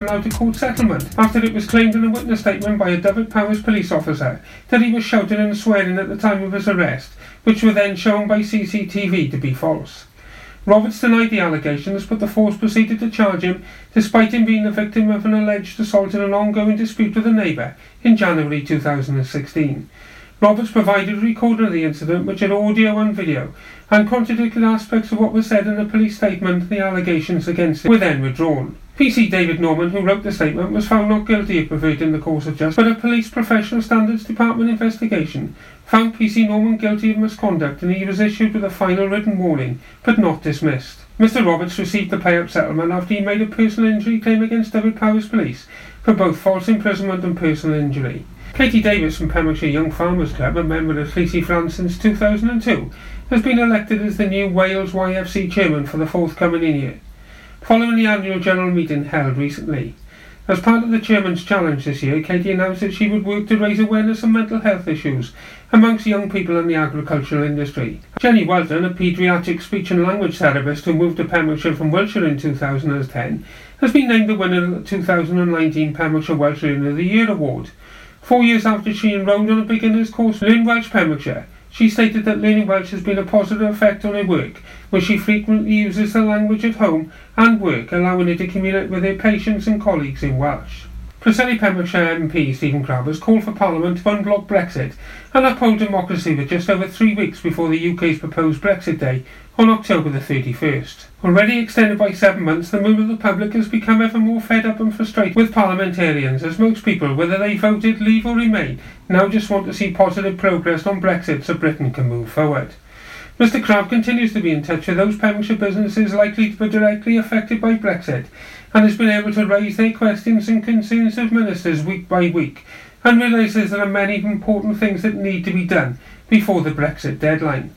allowed to call settlement after it was claimed in a witness statement by a Dyfed-Powys police officer that he was shouting and swearing at the time of his arrest, which were then shown by CCTV to be false. Roberts denied the allegations, but the force proceeded to charge him despite him being the victim of an alleged assault in an ongoing dispute with a neighbour in January 2016. Roberts provided a recording of the incident, which had audio and video, and contradicted aspects of what was said in the police statement and the allegations against him were then withdrawn. PC David Norman, who wrote the statement, was found not guilty of perverting the course of justice, but a Police Professional Standards Department investigation found PC Norman guilty of misconduct, and he was issued with a final written warning, but not dismissed. Mr. Roberts received the pay-up settlement after he made a personal injury claim against Dyfed-Powys Police for both false imprisonment and personal injury. Katie Davis from Pembrokeshire Young Farmers Club, a member of YFC France since 2002, has been elected as the new Wales YFC chairman for the forthcoming year, following the annual general meeting held recently. As part of the chairman's challenge this year, Katie announced that she would work to raise awareness of mental health issues amongst young people in the agricultural industry. Jenny Wilson, a paediatric speech and language therapist who moved to Pembrokeshire from Wiltshire in 2010, has been named the winner of the 2019 Pembrokeshire Welsh Learner of the Year Award. 4 years after she enrolled on a beginner's course, Learn Welsh Pembrokeshire, she stated that learning Welsh has been a positive effect on her work, where she frequently uses the language at home and work, allowing her to communicate with her patients and colleagues in Welsh. Preseli Pembrokeshire MP Stephen Crabb has called for Parliament to unblock Brexit and uphold democracy with just over 3 weeks before the UK's proposed Brexit Day on October the 31st. Already extended by 7 months, the mood of the public has become ever more fed up and frustrated with parliamentarians, as most people, whether they voted Leave or Remain, now just want to see positive progress on Brexit so Britain can move forward. Mr. Crabb continues to be in touch with those Pembrokeshire businesses likely to be directly affected by Brexit and has been able to raise their questions and concerns of ministers week by week, and realises there are many important things that need to be done before the Brexit deadline.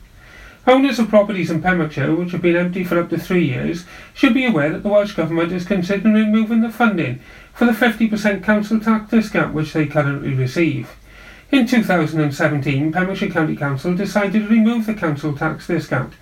Owners of properties in Pembrokeshire, which have been empty for up to 3 years, should be aware that the Welsh Government is considering removing the funding for the 50% council tax discount which they currently receive. In 2017, Pembrokeshire County Council decided to remove the council tax discount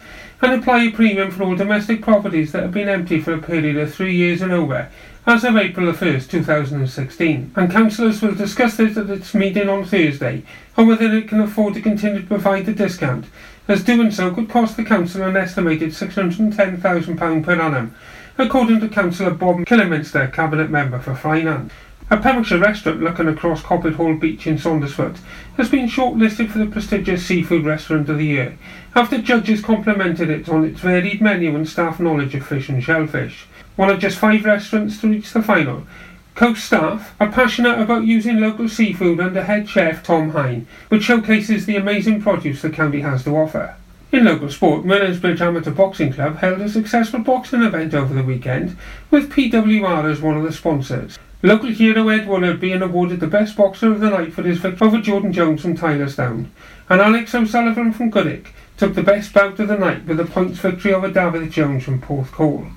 and apply a premium for all domestic properties that have been empty for a period of 3 years and over, as of April 1st, 2016. And councillors will discuss this at its meeting on Thursday, on whether it can afford to continue to provide the discount, as doing so could cost the council an estimated £610,000 per annum, according to Councillor Bob Killerminster, Cabinet Member for Finance. A Pembrokeshire restaurant looking across Coppet Hall Beach in Saundersfoot has been shortlisted for the prestigious Seafood Restaurant of the Year, after judges complimented it on its varied menu and staff knowledge of fish and shellfish. One of just 5 restaurants to reach the final, Coast staff are passionate about using local seafood under head chef Tom Hine, which showcases the amazing produce the county has to offer. In local sport, Merthyr's Bridge Amateur Boxing Club held a successful boxing event over the weekend, with PWR as one of the sponsors. Local hero Ed Woolard being awarded the best boxer of the night for his victory over Jordan Jones from Tylerstown, and Alex O'Sullivan from Goodick took the best bout of the night with a points victory over David Jones from Porthcawl.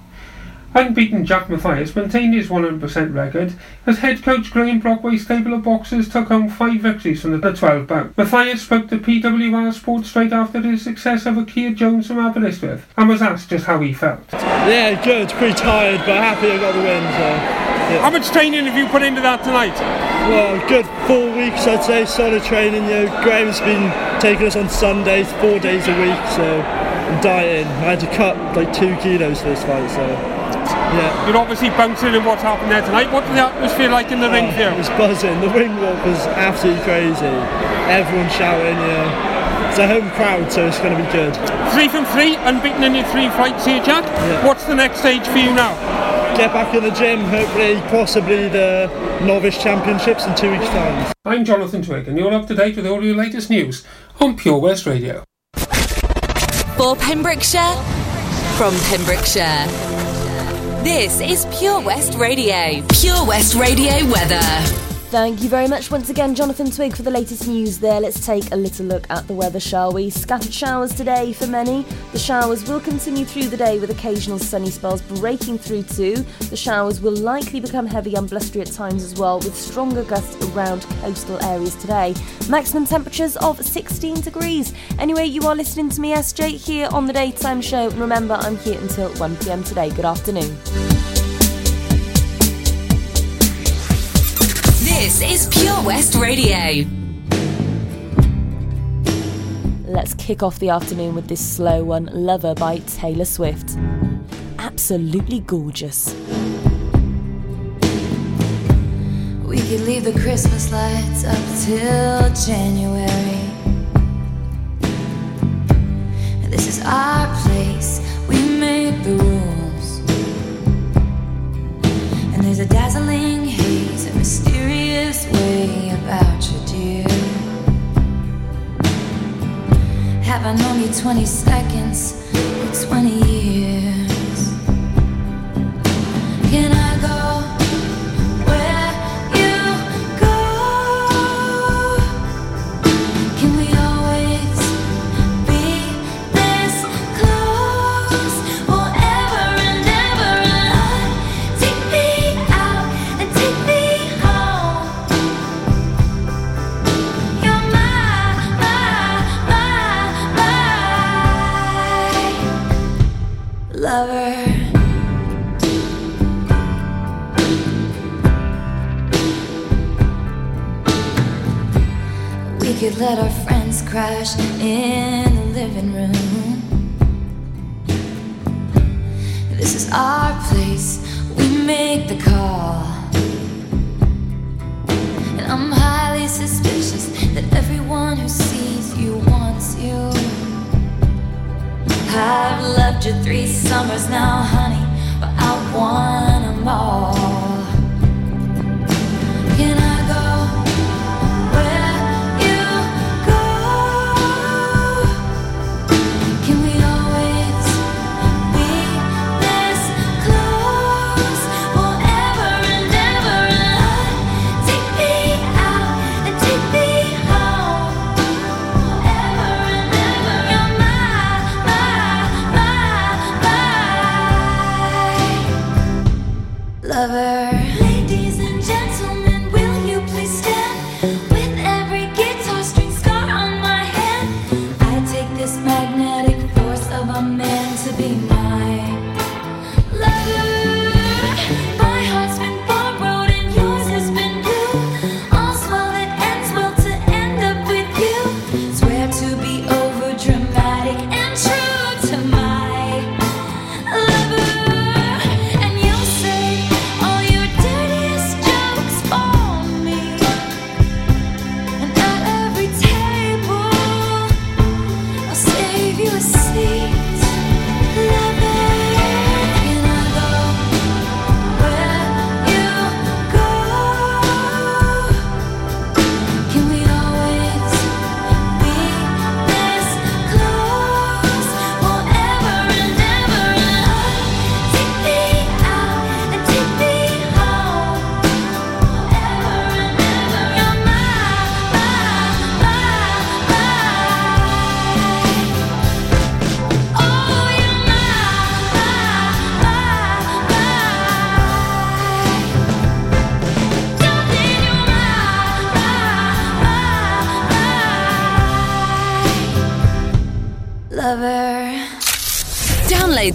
Unbeaten Jack Mathias maintained his 100% record as head coach Graham Brockway's stable of boxers took home 5 victories from the 12 bout. Mathias spoke to PWR Sports straight after his success over Keir Jones from Aberystwyth and was asked just how he felt. Yeah, good, pretty tired but happy I got the win. Yeah. How much training have you put into that tonight? Well, good 4 weeks I'd say, solid training. You know, Graham's been taking us on Sundays, 4 days a week, so I'm dieting. I had to cut like 2 kilos for this fight, so yeah. You're obviously bouncing in what's happened there tonight. What did the atmosphere like in the ring here? It was buzzing. The ring walk was absolutely crazy. Everyone shouting, yeah. It's a home crowd, so it's going to be good. 3 from 3, unbeaten in your 3 fights here, Jack. Yeah. What's the next stage for you now? Get back in the gym, hopefully, possibly the Novice Championships in 2 weeks' time. I'm Jonathan Twigg, and you're up to date with all your latest news on Pure West Radio. For Pembrokeshire, from Pembrokeshire, this is Pure West Radio. Pure West Radio weather. Thank you very much once again, Jonathan Twigg, for the latest news there. Let's take a little look at the weather, shall we? Scattered showers today for many. The showers will continue through the day with occasional sunny spells breaking through too. The showers will likely become heavy and blustery at times as well, with stronger gusts around coastal areas today. Maximum temperatures of 16 degrees. Anyway, you are listening to me, SJ, here on the Daytime Show. And remember, I'm here until 1pm today. Good afternoon. This is Pure West Radio. Let's kick off the afternoon with this slow one, Lover by Taylor Swift. Absolutely gorgeous. We could leave the Christmas lights up till January. This is our place, we made the rules. And there's a dazzling haze, a mysterious way about you, dear. Have I known you 20 seconds or 20 years? Can I go? Could let our friends crash in the living room. This is our place, we make the call. And I'm highly suspicious that everyone who sees you wants you. I've loved you 3 summers now, honey, but I want them all. Can I go?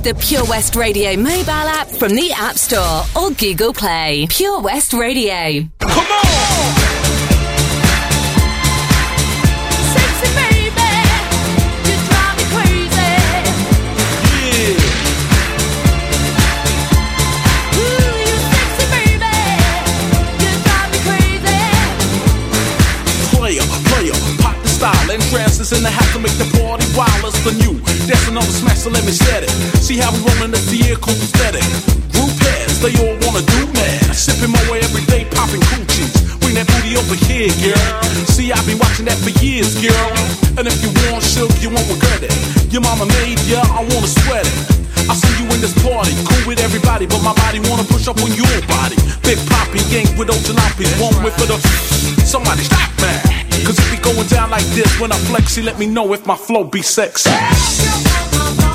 The Pure West Radio mobile app from the App Store or Google Play. Pure West Radio. Come on! Sexy baby, you drive me crazy. Yeah. Ooh, you sexy baby, you drive me crazy. Player, pop the style and trance is in the house to make the party wilder than you. That's another smash, so let me set it. See how we rollin' the vehicle aesthetic. Group heads, they all wanna do mad. Sippin' my way every day, poppin' coochies. Bring that booty over here, girl. See, I've been watchin' that for years, girl. And if you want sugar, you won't regret it. Your mama made ya, I wanna sweat it. I see you in this party, cool with everybody, but my body wanna push up on your body. Big poppy, gang with old jalopies. One whip of the... Somebody stop that. Cause if we going down like this, when I flex, she let me know if my flow be sexy. Sexy baby, you drive me crazy.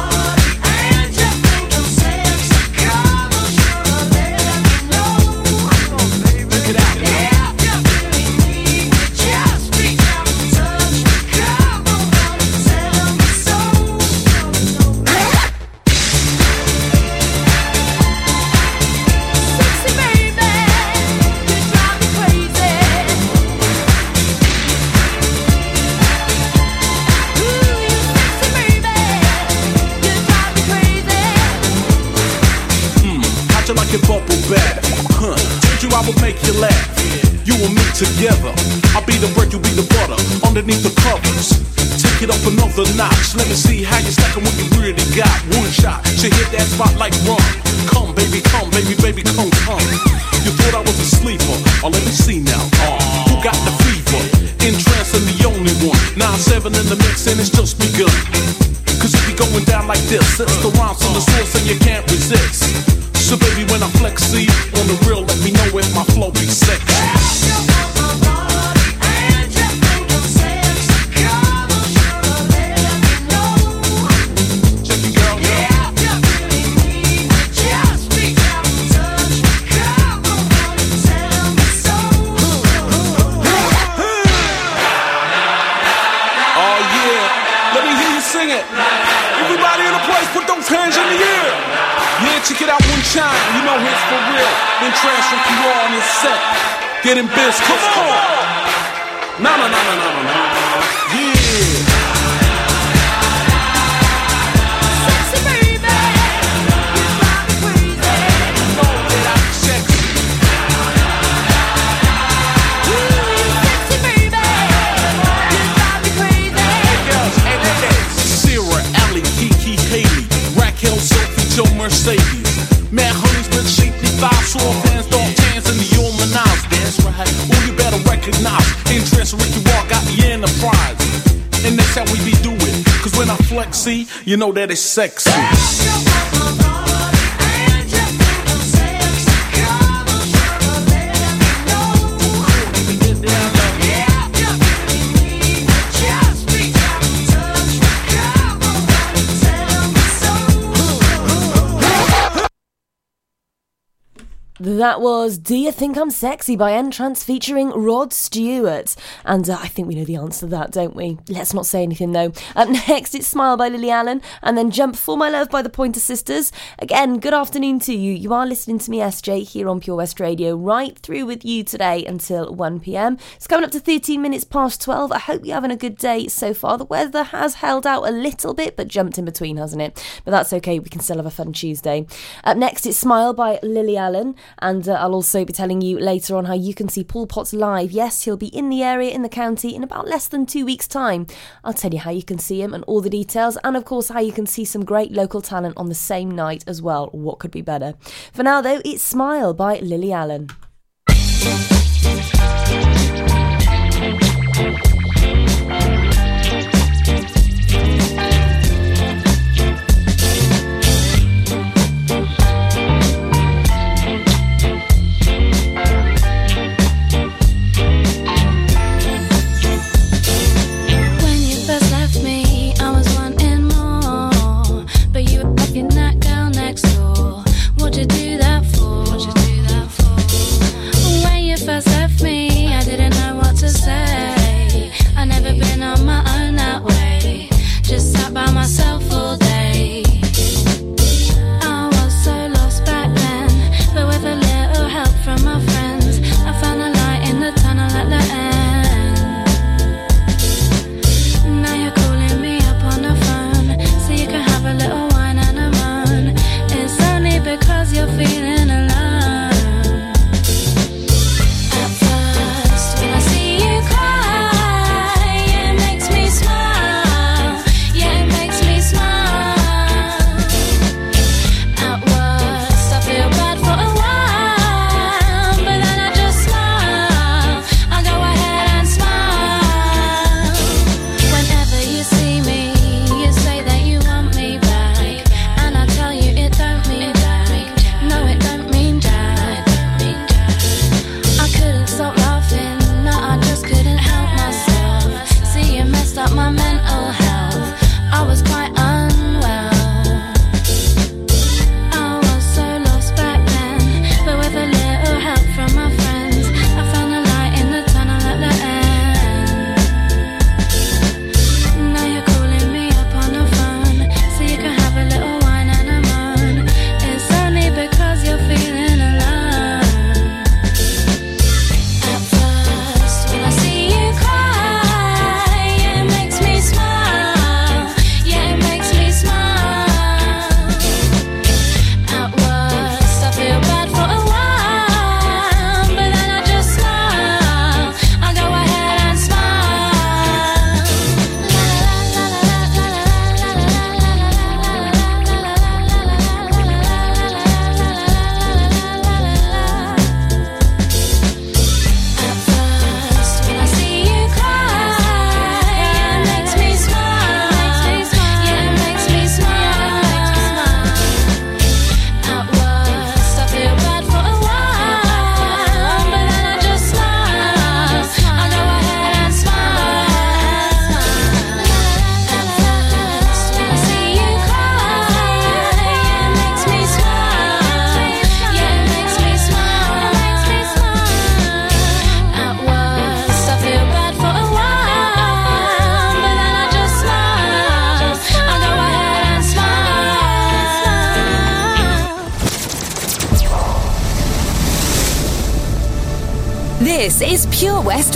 I will make you laugh. You and me together, I'll be the bread, you be the butter, underneath the covers. Take it up another notch, let me see how you stacking what you really got. One shot, she hit that spot like run. Come baby, come baby, baby, come, come. You thought I was a sleeper, oh let me see now. Who got the fever? In trance and the only one. 9-7 in the mix and it's just begun. Cause if you going down like this, it's the rhymes on the source and you can't resist. So baby, when I flex, see, on the real, let me know if my flow be sexy. You know it's for real. Then trash from PR on his set. Getting biz, come on. Nah, nah, nah, nah, nah, nah. Yeah. See, you know that it's sexy. That was Do You Think I'm Sexy by Entrance featuring Rod Stewart. And I think we know the answer to that, don't we? Let's not say anything, though. Up next, it's Smile by Lily Allen, and then Jump For My Love by the Pointer Sisters. Again, good afternoon to you. You are listening to me, SJ, here on Pure West Radio, right through with you today until 1pm. It's coming up to 13 minutes past 12. I hope you're having a good day so far. The weather has held out a little bit, but jumped in between, hasn't it? But that's okay, we can still have a fun Tuesday. Up next, it's Smile by Lily Allen, and I'll also be telling you later on how you can see Paul Potts live. Yes, he'll be in the area, in the county, in about less than 2 weeks' time. I'll tell you how you can see him and all the details, and of course how you can see some great local talent on the same night as well. What could be better? For now, though, it's Smile by Lily Allen. First left me, I didn't know what to say. This is Pure West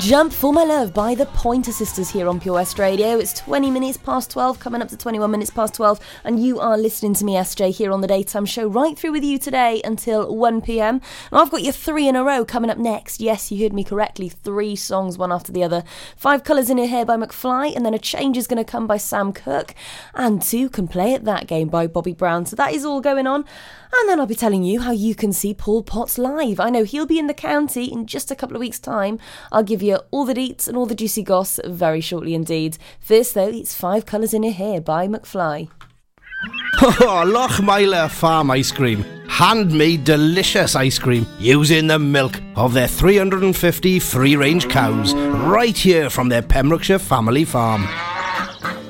Jump for My Love by the Pointer Sisters here on Pure West Radio. It's 20 minutes past 12, coming up to 21 minutes past 12, and you are listening to me, SJ, here on the Daytime Show, right through with you today until 1pm. And I've got your three in a row coming up next. Yes, you heard me correctly, three songs, one after the other. Five Colours in Your Hair by McFly, and then A Change Is Gonna Come by Sam Cooke, and Two Can Play At That Game by Bobby Brown. So that is all going on. And then I'll be telling you how you can see Paul Potts live. I know he'll be in the county in just a couple of weeks' time. I'll give you all the deets and all the juicy goss very shortly indeed. First, though, it's Five Colours in Your Hair by McFly. Oh, Lochmeyler Farm ice cream. Handmade delicious ice cream using the milk of their 350 free-range cows right here from their Pembrokeshire family farm.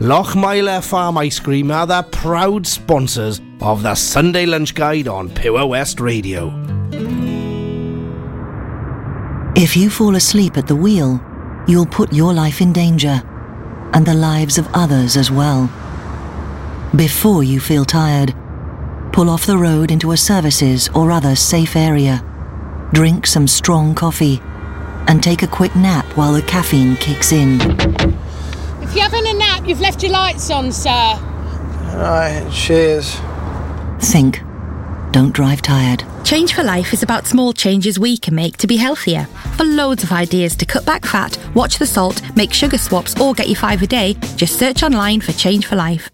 Lochmeyler Farm Ice Cream are the proud sponsors of the Sunday Lunch Guide on Pure West Radio. If you fall asleep at the wheel, you'll put your life in danger and the lives of others as well. Before you feel tired, pull off the road into a services or other safe area, drink some strong coffee, and take a quick nap while the caffeine kicks in. If you're having a nap, you've left your lights on, sir. Right, cheers. Think. Don't drive tired. Change for Life is about small changes we can make to be healthier. For loads of ideas to cut back fat, watch the salt, make sugar swaps, or get your 5 a day, just search online for Change for Life.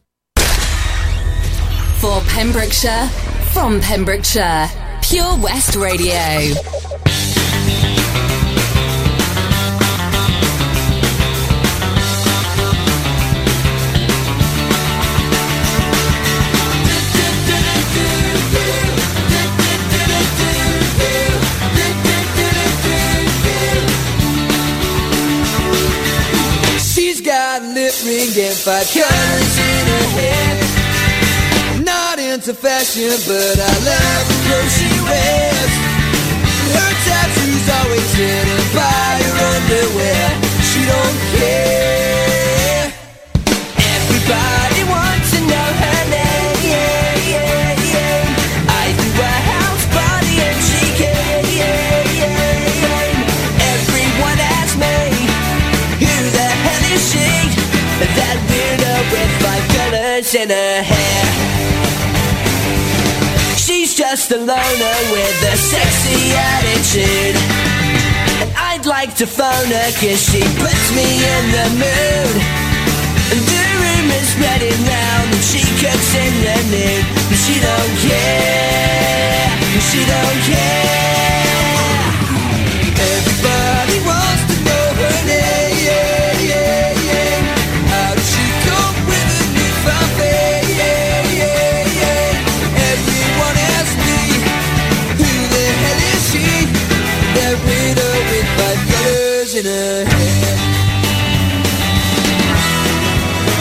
For Pembrokeshire, from Pembrokeshire, Pure West Radio. She's got a lip ring and 5 colors in her hair. Into fashion, but I love the clothes she wears. Her tattoos always hidden by her underwear. She don't care. Everybody wants to know her name. I threw a house party and she came. Everyone asks me, who the hell is she? That weirdo with 5 colors in her hair. She's just a loner with a sexy attitude, and I'd like to phone her 'cause she puts me in the mood. And the room is ready now and she cooks in the nude, but she don't care. She don't care. Everybody wants to know her name. How does she cope with a newfound face? In her head.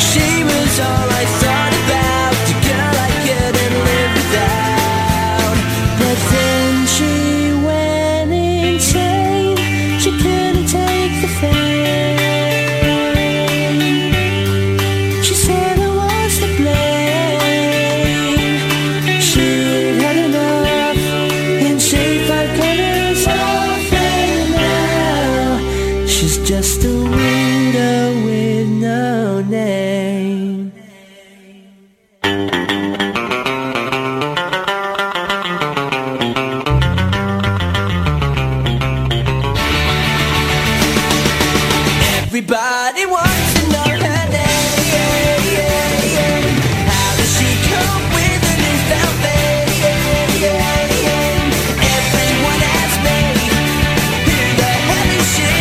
She was all I thought about, the girl I couldn't live without. But then she went insane, she couldn't take the fame. She said I was to blame. She'd had enough and she thought just a window with no name. Everybody wants to know her name. How does she cope with a newfound fame? Everyone asks me, who the hell is she?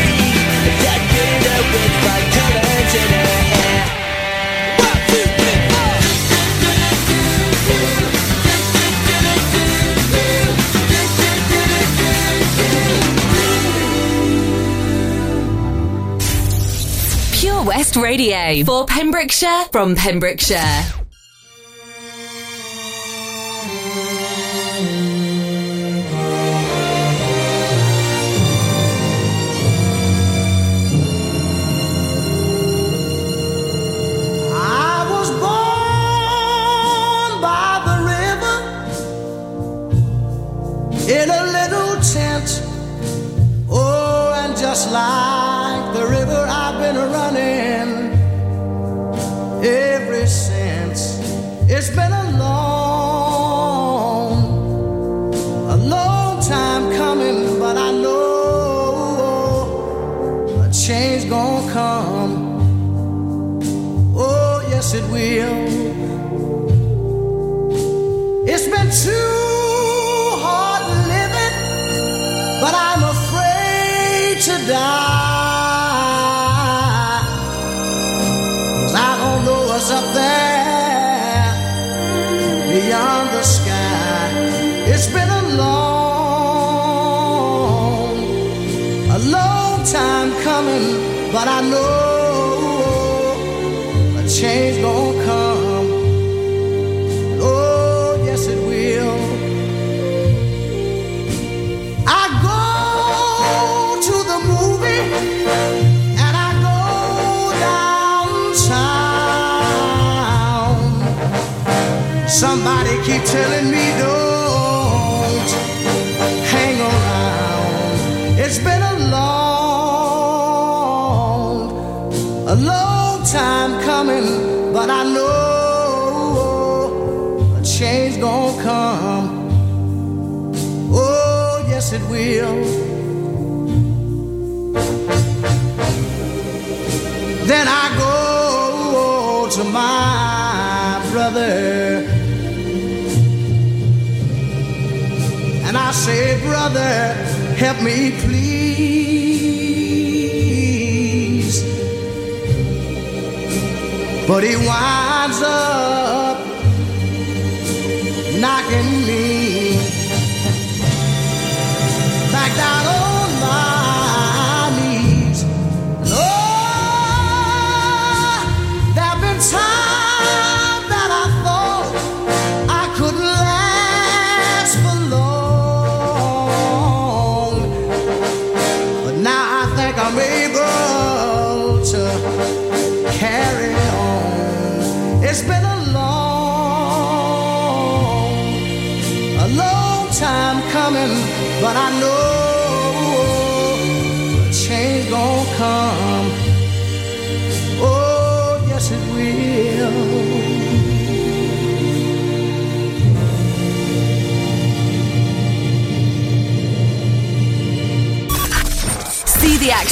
With 5 colors in her hair. 1, 2, 3, 4. Pure West Radio for Pembrokeshire from Pembrokeshire. In a little tent, oh, and just like the river I've been running ever since. It's been a long come. Oh, yes, it will. It's been too hard living, but I'm afraid to die. 'Cause I don't know what's up there beyond the sky. It's been a long time coming, but I know a change gonna come. Oh, yes, it will. I go to the movie and I go downtown. Somebody keep telling me don't hang around. It's been a long time coming, but I know a change gonna come. Oh, yes, it will. Then I go to my brother and I say, brother, help me please. But he winds up knocking me back down on my knees. Lord, there've been times that I thought I couldn't last for long, but now I think I'm able to carry on. It's been a long time coming, but I know a change gon' come. Oh, yes, it will. See the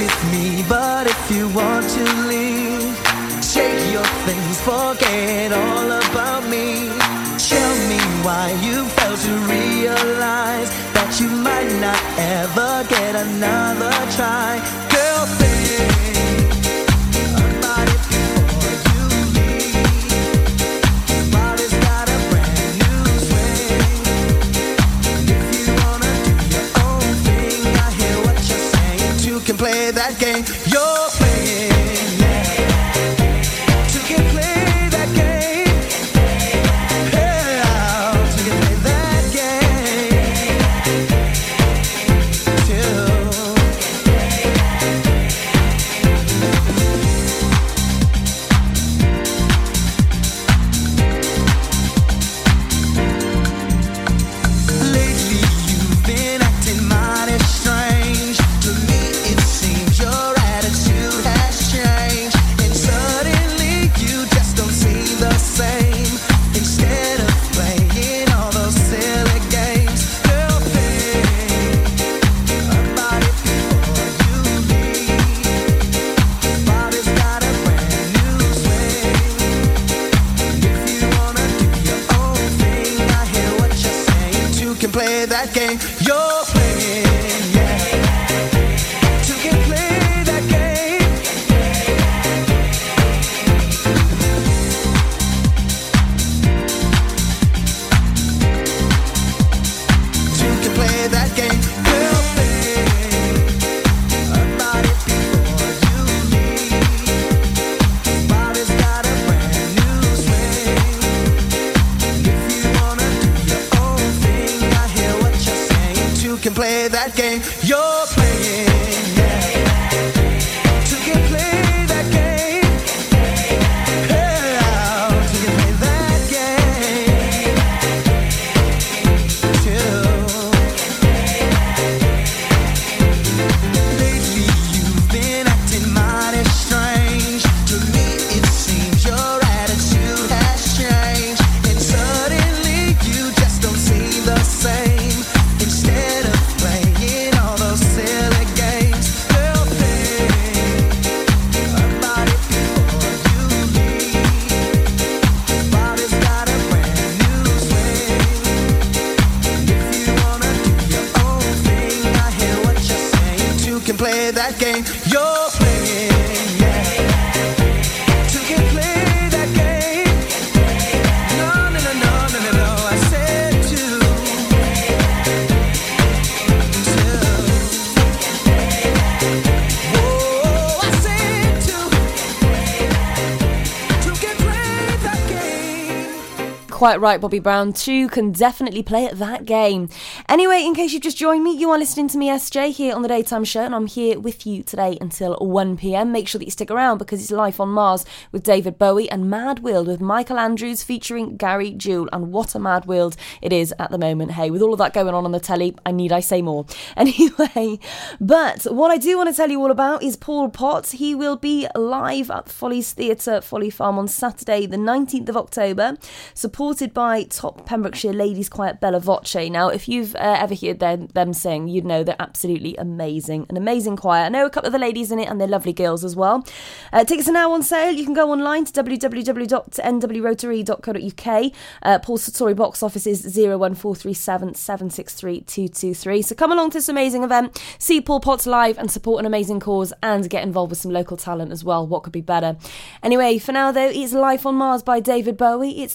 with me, but if you want to leave, shake your things, forget all of you fail to realize that you might not ever get another try. Girl, think about it before you leave. Body's got a brand new swing. If you wanna do your own thing, I hear what you're saying. You can play that game. You're playing. You can play that game. quite right, Bobby Brown too can definitely play at that game. Anyway, in case you've just joined me, you are listening to me, SJ, here on the Daytime Show, and I'm here with you today until 1pm. Make sure that you stick around because it's Life on Mars with David Bowie and Mad World with Michael Andrews featuring Gary Jewell, and what a mad world it is at the moment. Hey, with all of that going on the telly, I say more. Anyway, but what I do want to tell you all about is Paul Potts. He will be live at Folly's Theatre, Folly Farm, on Saturday the 19th of October, supported by top Pembrokeshire ladies choir Bella Voce. Now, if you've ever heard them sing, you'd know they're absolutely amazing. An amazing choir. I know a couple of the ladies in it, and they're lovely girls as well. Tickets are now on sale. You can go online to www.nwrotary.co.uk. Paul's Satori box office is 01437 763 223. So come along to this amazing event, see Paul Potts live and support an amazing cause, and get involved with some local talent as well. What could be better? Anyway, for now though, it's Life on Mars by David Bowie. It's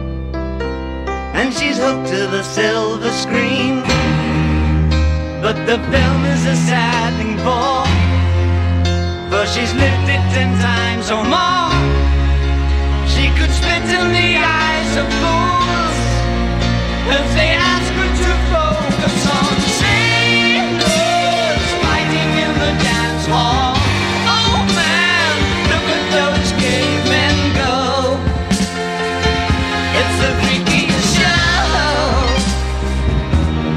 and she's hooked to the silver screen. But the film is a sad thing for she's lived it 10 times or more. She could spit in the eyes of fools if they ask her to focus on sailors fighting in the dance hall. Oh man, look at those cavemen go. It's the freakiest show.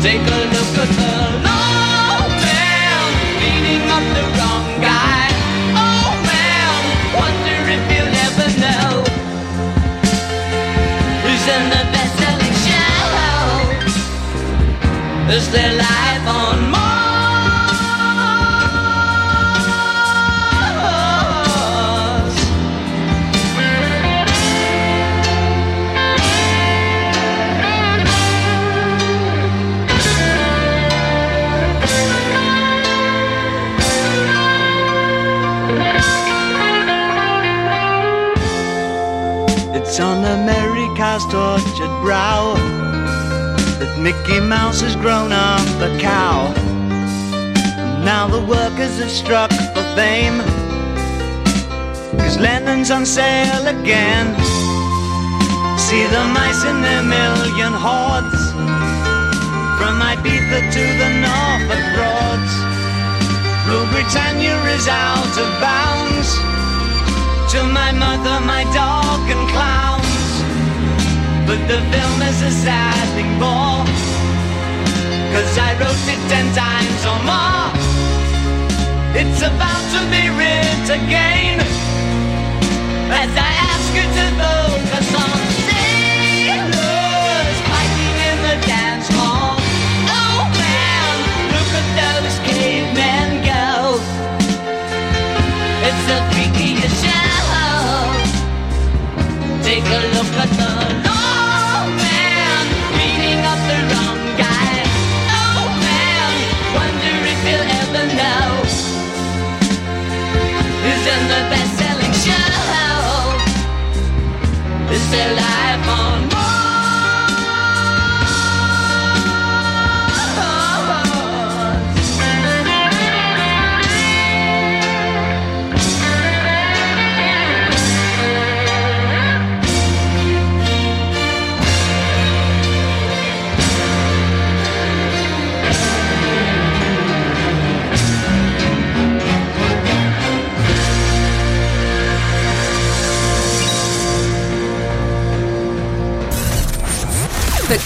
Take a look at the old man beating up the wrong guy. Oh man, wonder if you'll ever know who's in the best-selling show. Is there life on Mars? It's on America's tortured brow that Mickey Mouse has grown up a cow. And now the workers have struck for fame, 'cause Lennon's on sale again. See the mice in their million hordes, from Ibiza to the Norfolk Broads. Rule Britannia is out of bounds to my mother, my dog and clowns. But the film is a sad thing for, 'cause I wrote it 10 times or more. It's about to be writ again as I ask you to focus on sailors fighting in the dance hall. Oh man, look at those cavemen go. It's the freakiest show. Take a look at the old man beating up the wrong guy. Oh man, wonder if he'll ever know who's in the best-selling show. Is there life on for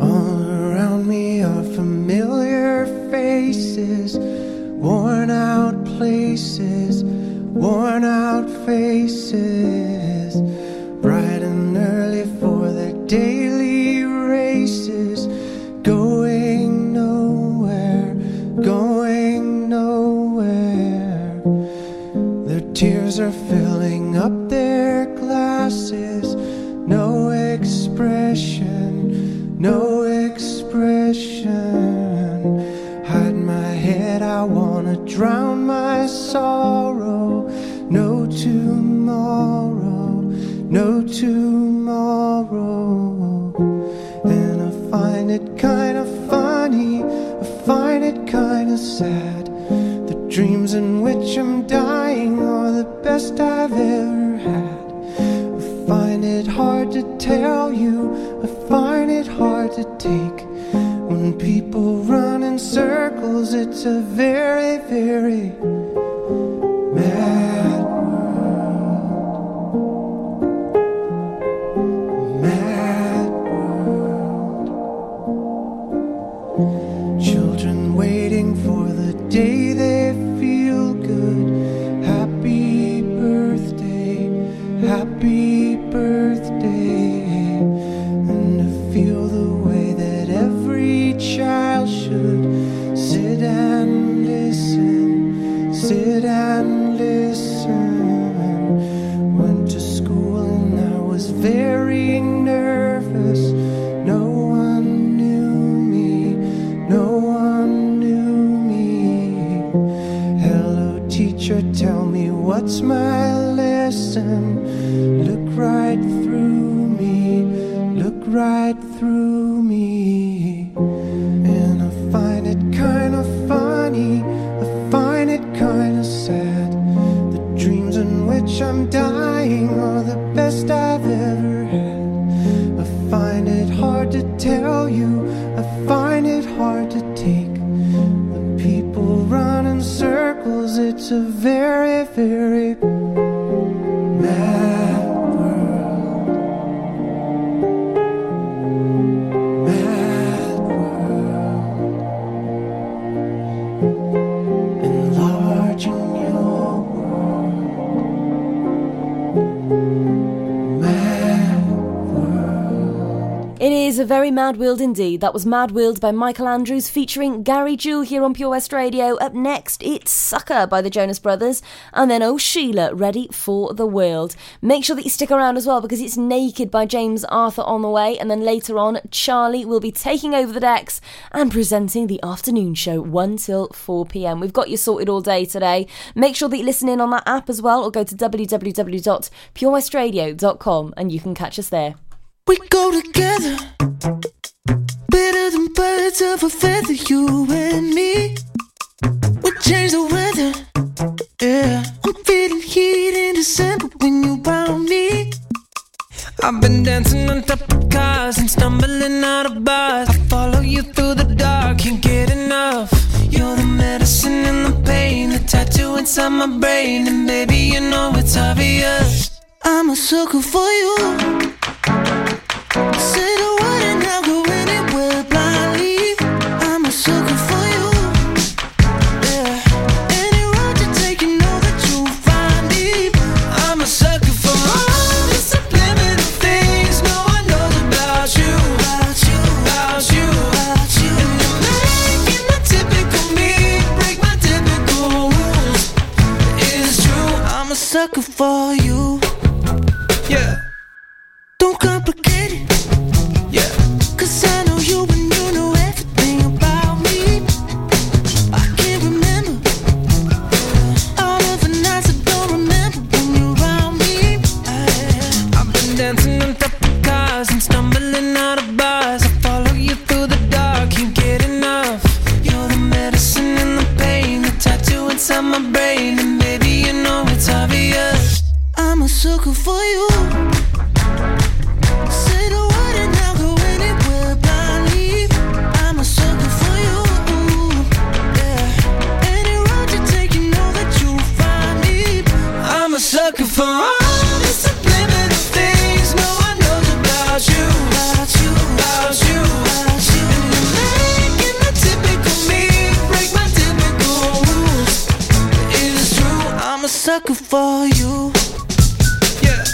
All around me are familiar faces, worn out places, worn out faces, bright and early for their daily races, going nowhere, going nowhere. Their tears are filling up their glasses, no expression, no expression. Hide my head, I wanna drown my sorrow. No tomorrow, no tomorrow. And I find it kinda funny, I find it kinda sad. The dreams in which I'm dying are the best I've ever had. I find it hard to tell you, I find it hard to take. When people run in circles, it's a very, very mad world. Mad world. Children waiting for the day they feel good. Happy birthday, happy birthday. And to feel the way that every child should, sit and listen, sit and listen. Went to school and I was very nervous. No one knew me, no one knew me. Hello teacher, tell me what's my lesson. Look right through me, look right through me. And I find it kind of funny, I find it kind of sad. The dreams in which I'm dying are the best I've ever had. I find it hard to tell you, I find it hard to take. When people run in circles, it's a very, very mad. It is a very mad world indeed. That was Mad World by Michael Andrews featuring Gary Jewell here on Pure West Radio. Up next, it's Sucker by the Jonas Brothers, and then Oh Sheila, Ready for the World. Make sure that you stick around as well, because it's Naked by James Arthur on the way, and then later on, Charlie will be taking over the decks and presenting the afternoon show 1 till 4pm. We've got you sorted all day today. Make sure that you listen in on that app as well, or go to www.purewestradio.com and you can catch us there. We go together, better than birds of a feather, you and me. We change the weather, yeah. I'm feeling heat in December when you found me. I've been dancing on top of cars and stumbling out of bars. I follow you through the dark, can't get enough. You're the medicine and the pain, the tattoo inside my brain. And baby, you know it's obvious, I'm a sucker for you. Say the word and I'll go anywhere blindly. I'm a sucker for you, yeah. Any road you take, you know that you'll find deep. I'm a sucker for all the subliminal things no one knows about you, about you, about you, about you. And you're making the typical me break my typical rules. It's true, I'm a sucker for you, yeah. Don't complicate it, yeah. 'Cause I know you and you know everything about me. I can't remember all of the nights I don't remember when you're around me. I've been dancing on top of cars and stumbling out of bars. I follow you through the dark, can't get enough. You're the medicine and the pain, the tattoo inside my brain. And baby, you know it's obvious, I'm a sucker for you. Looking for all the subliminal things no one knows about you, about you, about you, about you. And you're making the typical me break my typical rules. It is true, I'm a sucker. sucker for you. Yeah.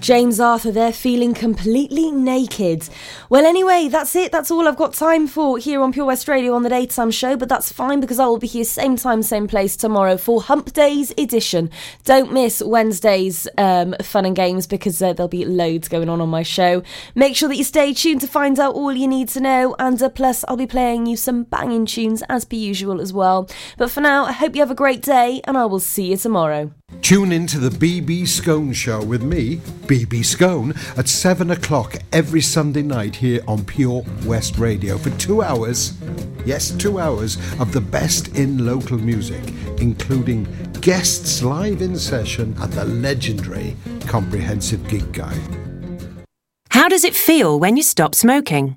James Arthur there, feeling completely naked. Well, anyway, that's it. That's all I've got time for here on Pure West Radio on the daytime show, but that's fine because I will be here same time, same place tomorrow for Hump Days edition. Don't miss Wednesday's fun and games because there'll be loads going on my show. Make sure that you stay tuned to find out all you need to know, and plus I'll be playing you some banging tunes as per usual as well. But for now, I hope you have a great day and I will see you tomorrow. Tune in to the BB Scone Show with me, BB Scone, at 7 o'clock every Sunday night here on Pure West Radio for 2 hours, yes, 2 hours of the best in local music, including guests live in session and the legendary Comprehensive Gig Guide. How does it feel when you stop smoking?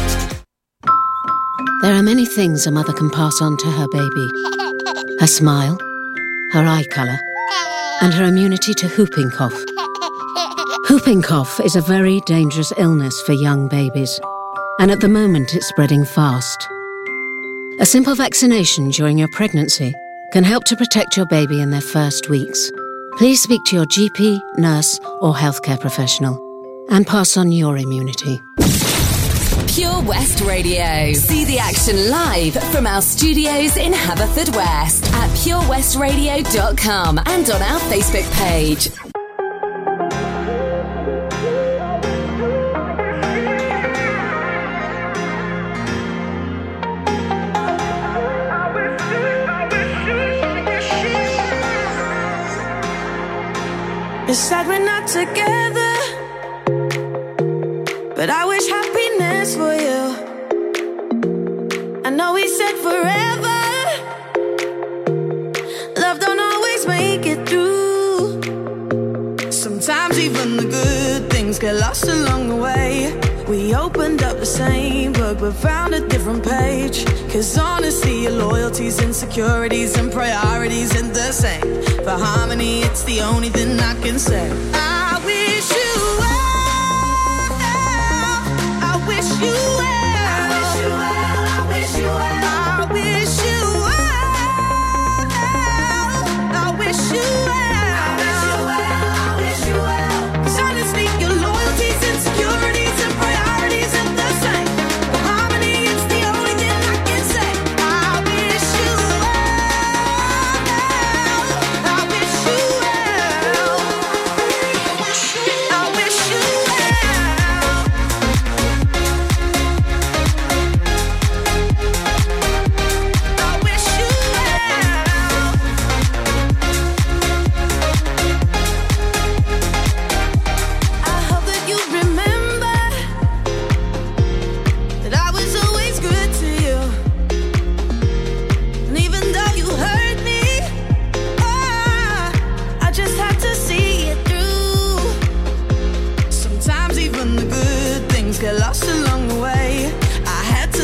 There are many things a mother can pass on to her baby. Her smile, her eye colour, and her immunity to whooping cough. Whooping cough is a very dangerous illness for young babies, and at the moment it's spreading fast. A simple vaccination during your pregnancy can help to protect your baby in their first weeks. Please speak to your GP, nurse, or healthcare professional, and pass on your immunity. Pure West Radio. See the action live from our studios in Haverfordwest at purewestradio.com and on our Facebook page. It's sad we're not together, but I wish happy for you. I know we said forever. Love don't always make it through. Sometimes even the good things get lost along the way. We opened up the same book but found a different page. Cause honestly your loyalties, insecurities and priorities ain't the same. For harmony it's the only thing I can say. I wish you you well. I wish you well, I wish you well, I wish you well, I wish you well, I wish you well, I wish you well. Cause honestly your loyalties, insecurities and priorities are the same. For harmony it's the only thing I can say. I wish you well, I wish you well,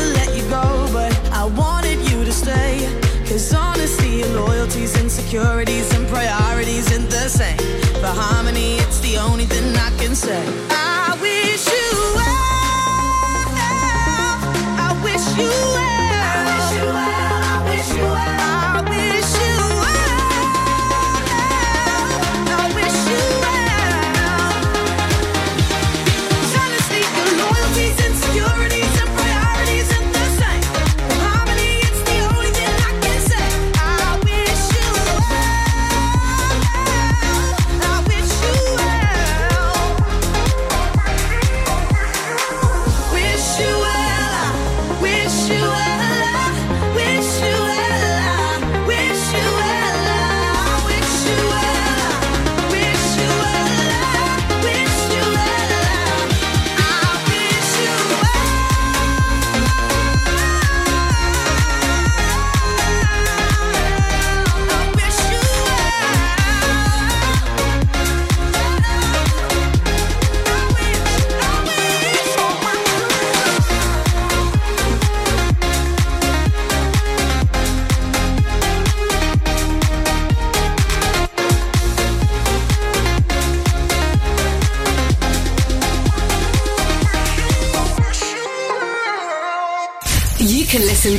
I wish you well. Insecurities and priorities in the same. For harmony, it's the only thing I can say. I wish you well. I wish you well. I wish you well. I wish you well. I wish you well. I wish you well. Cause honestly, your loyalties, insecurities and priorities in the same. For harmony, it's the only thing I can say. I wish you well. You can listen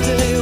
Stay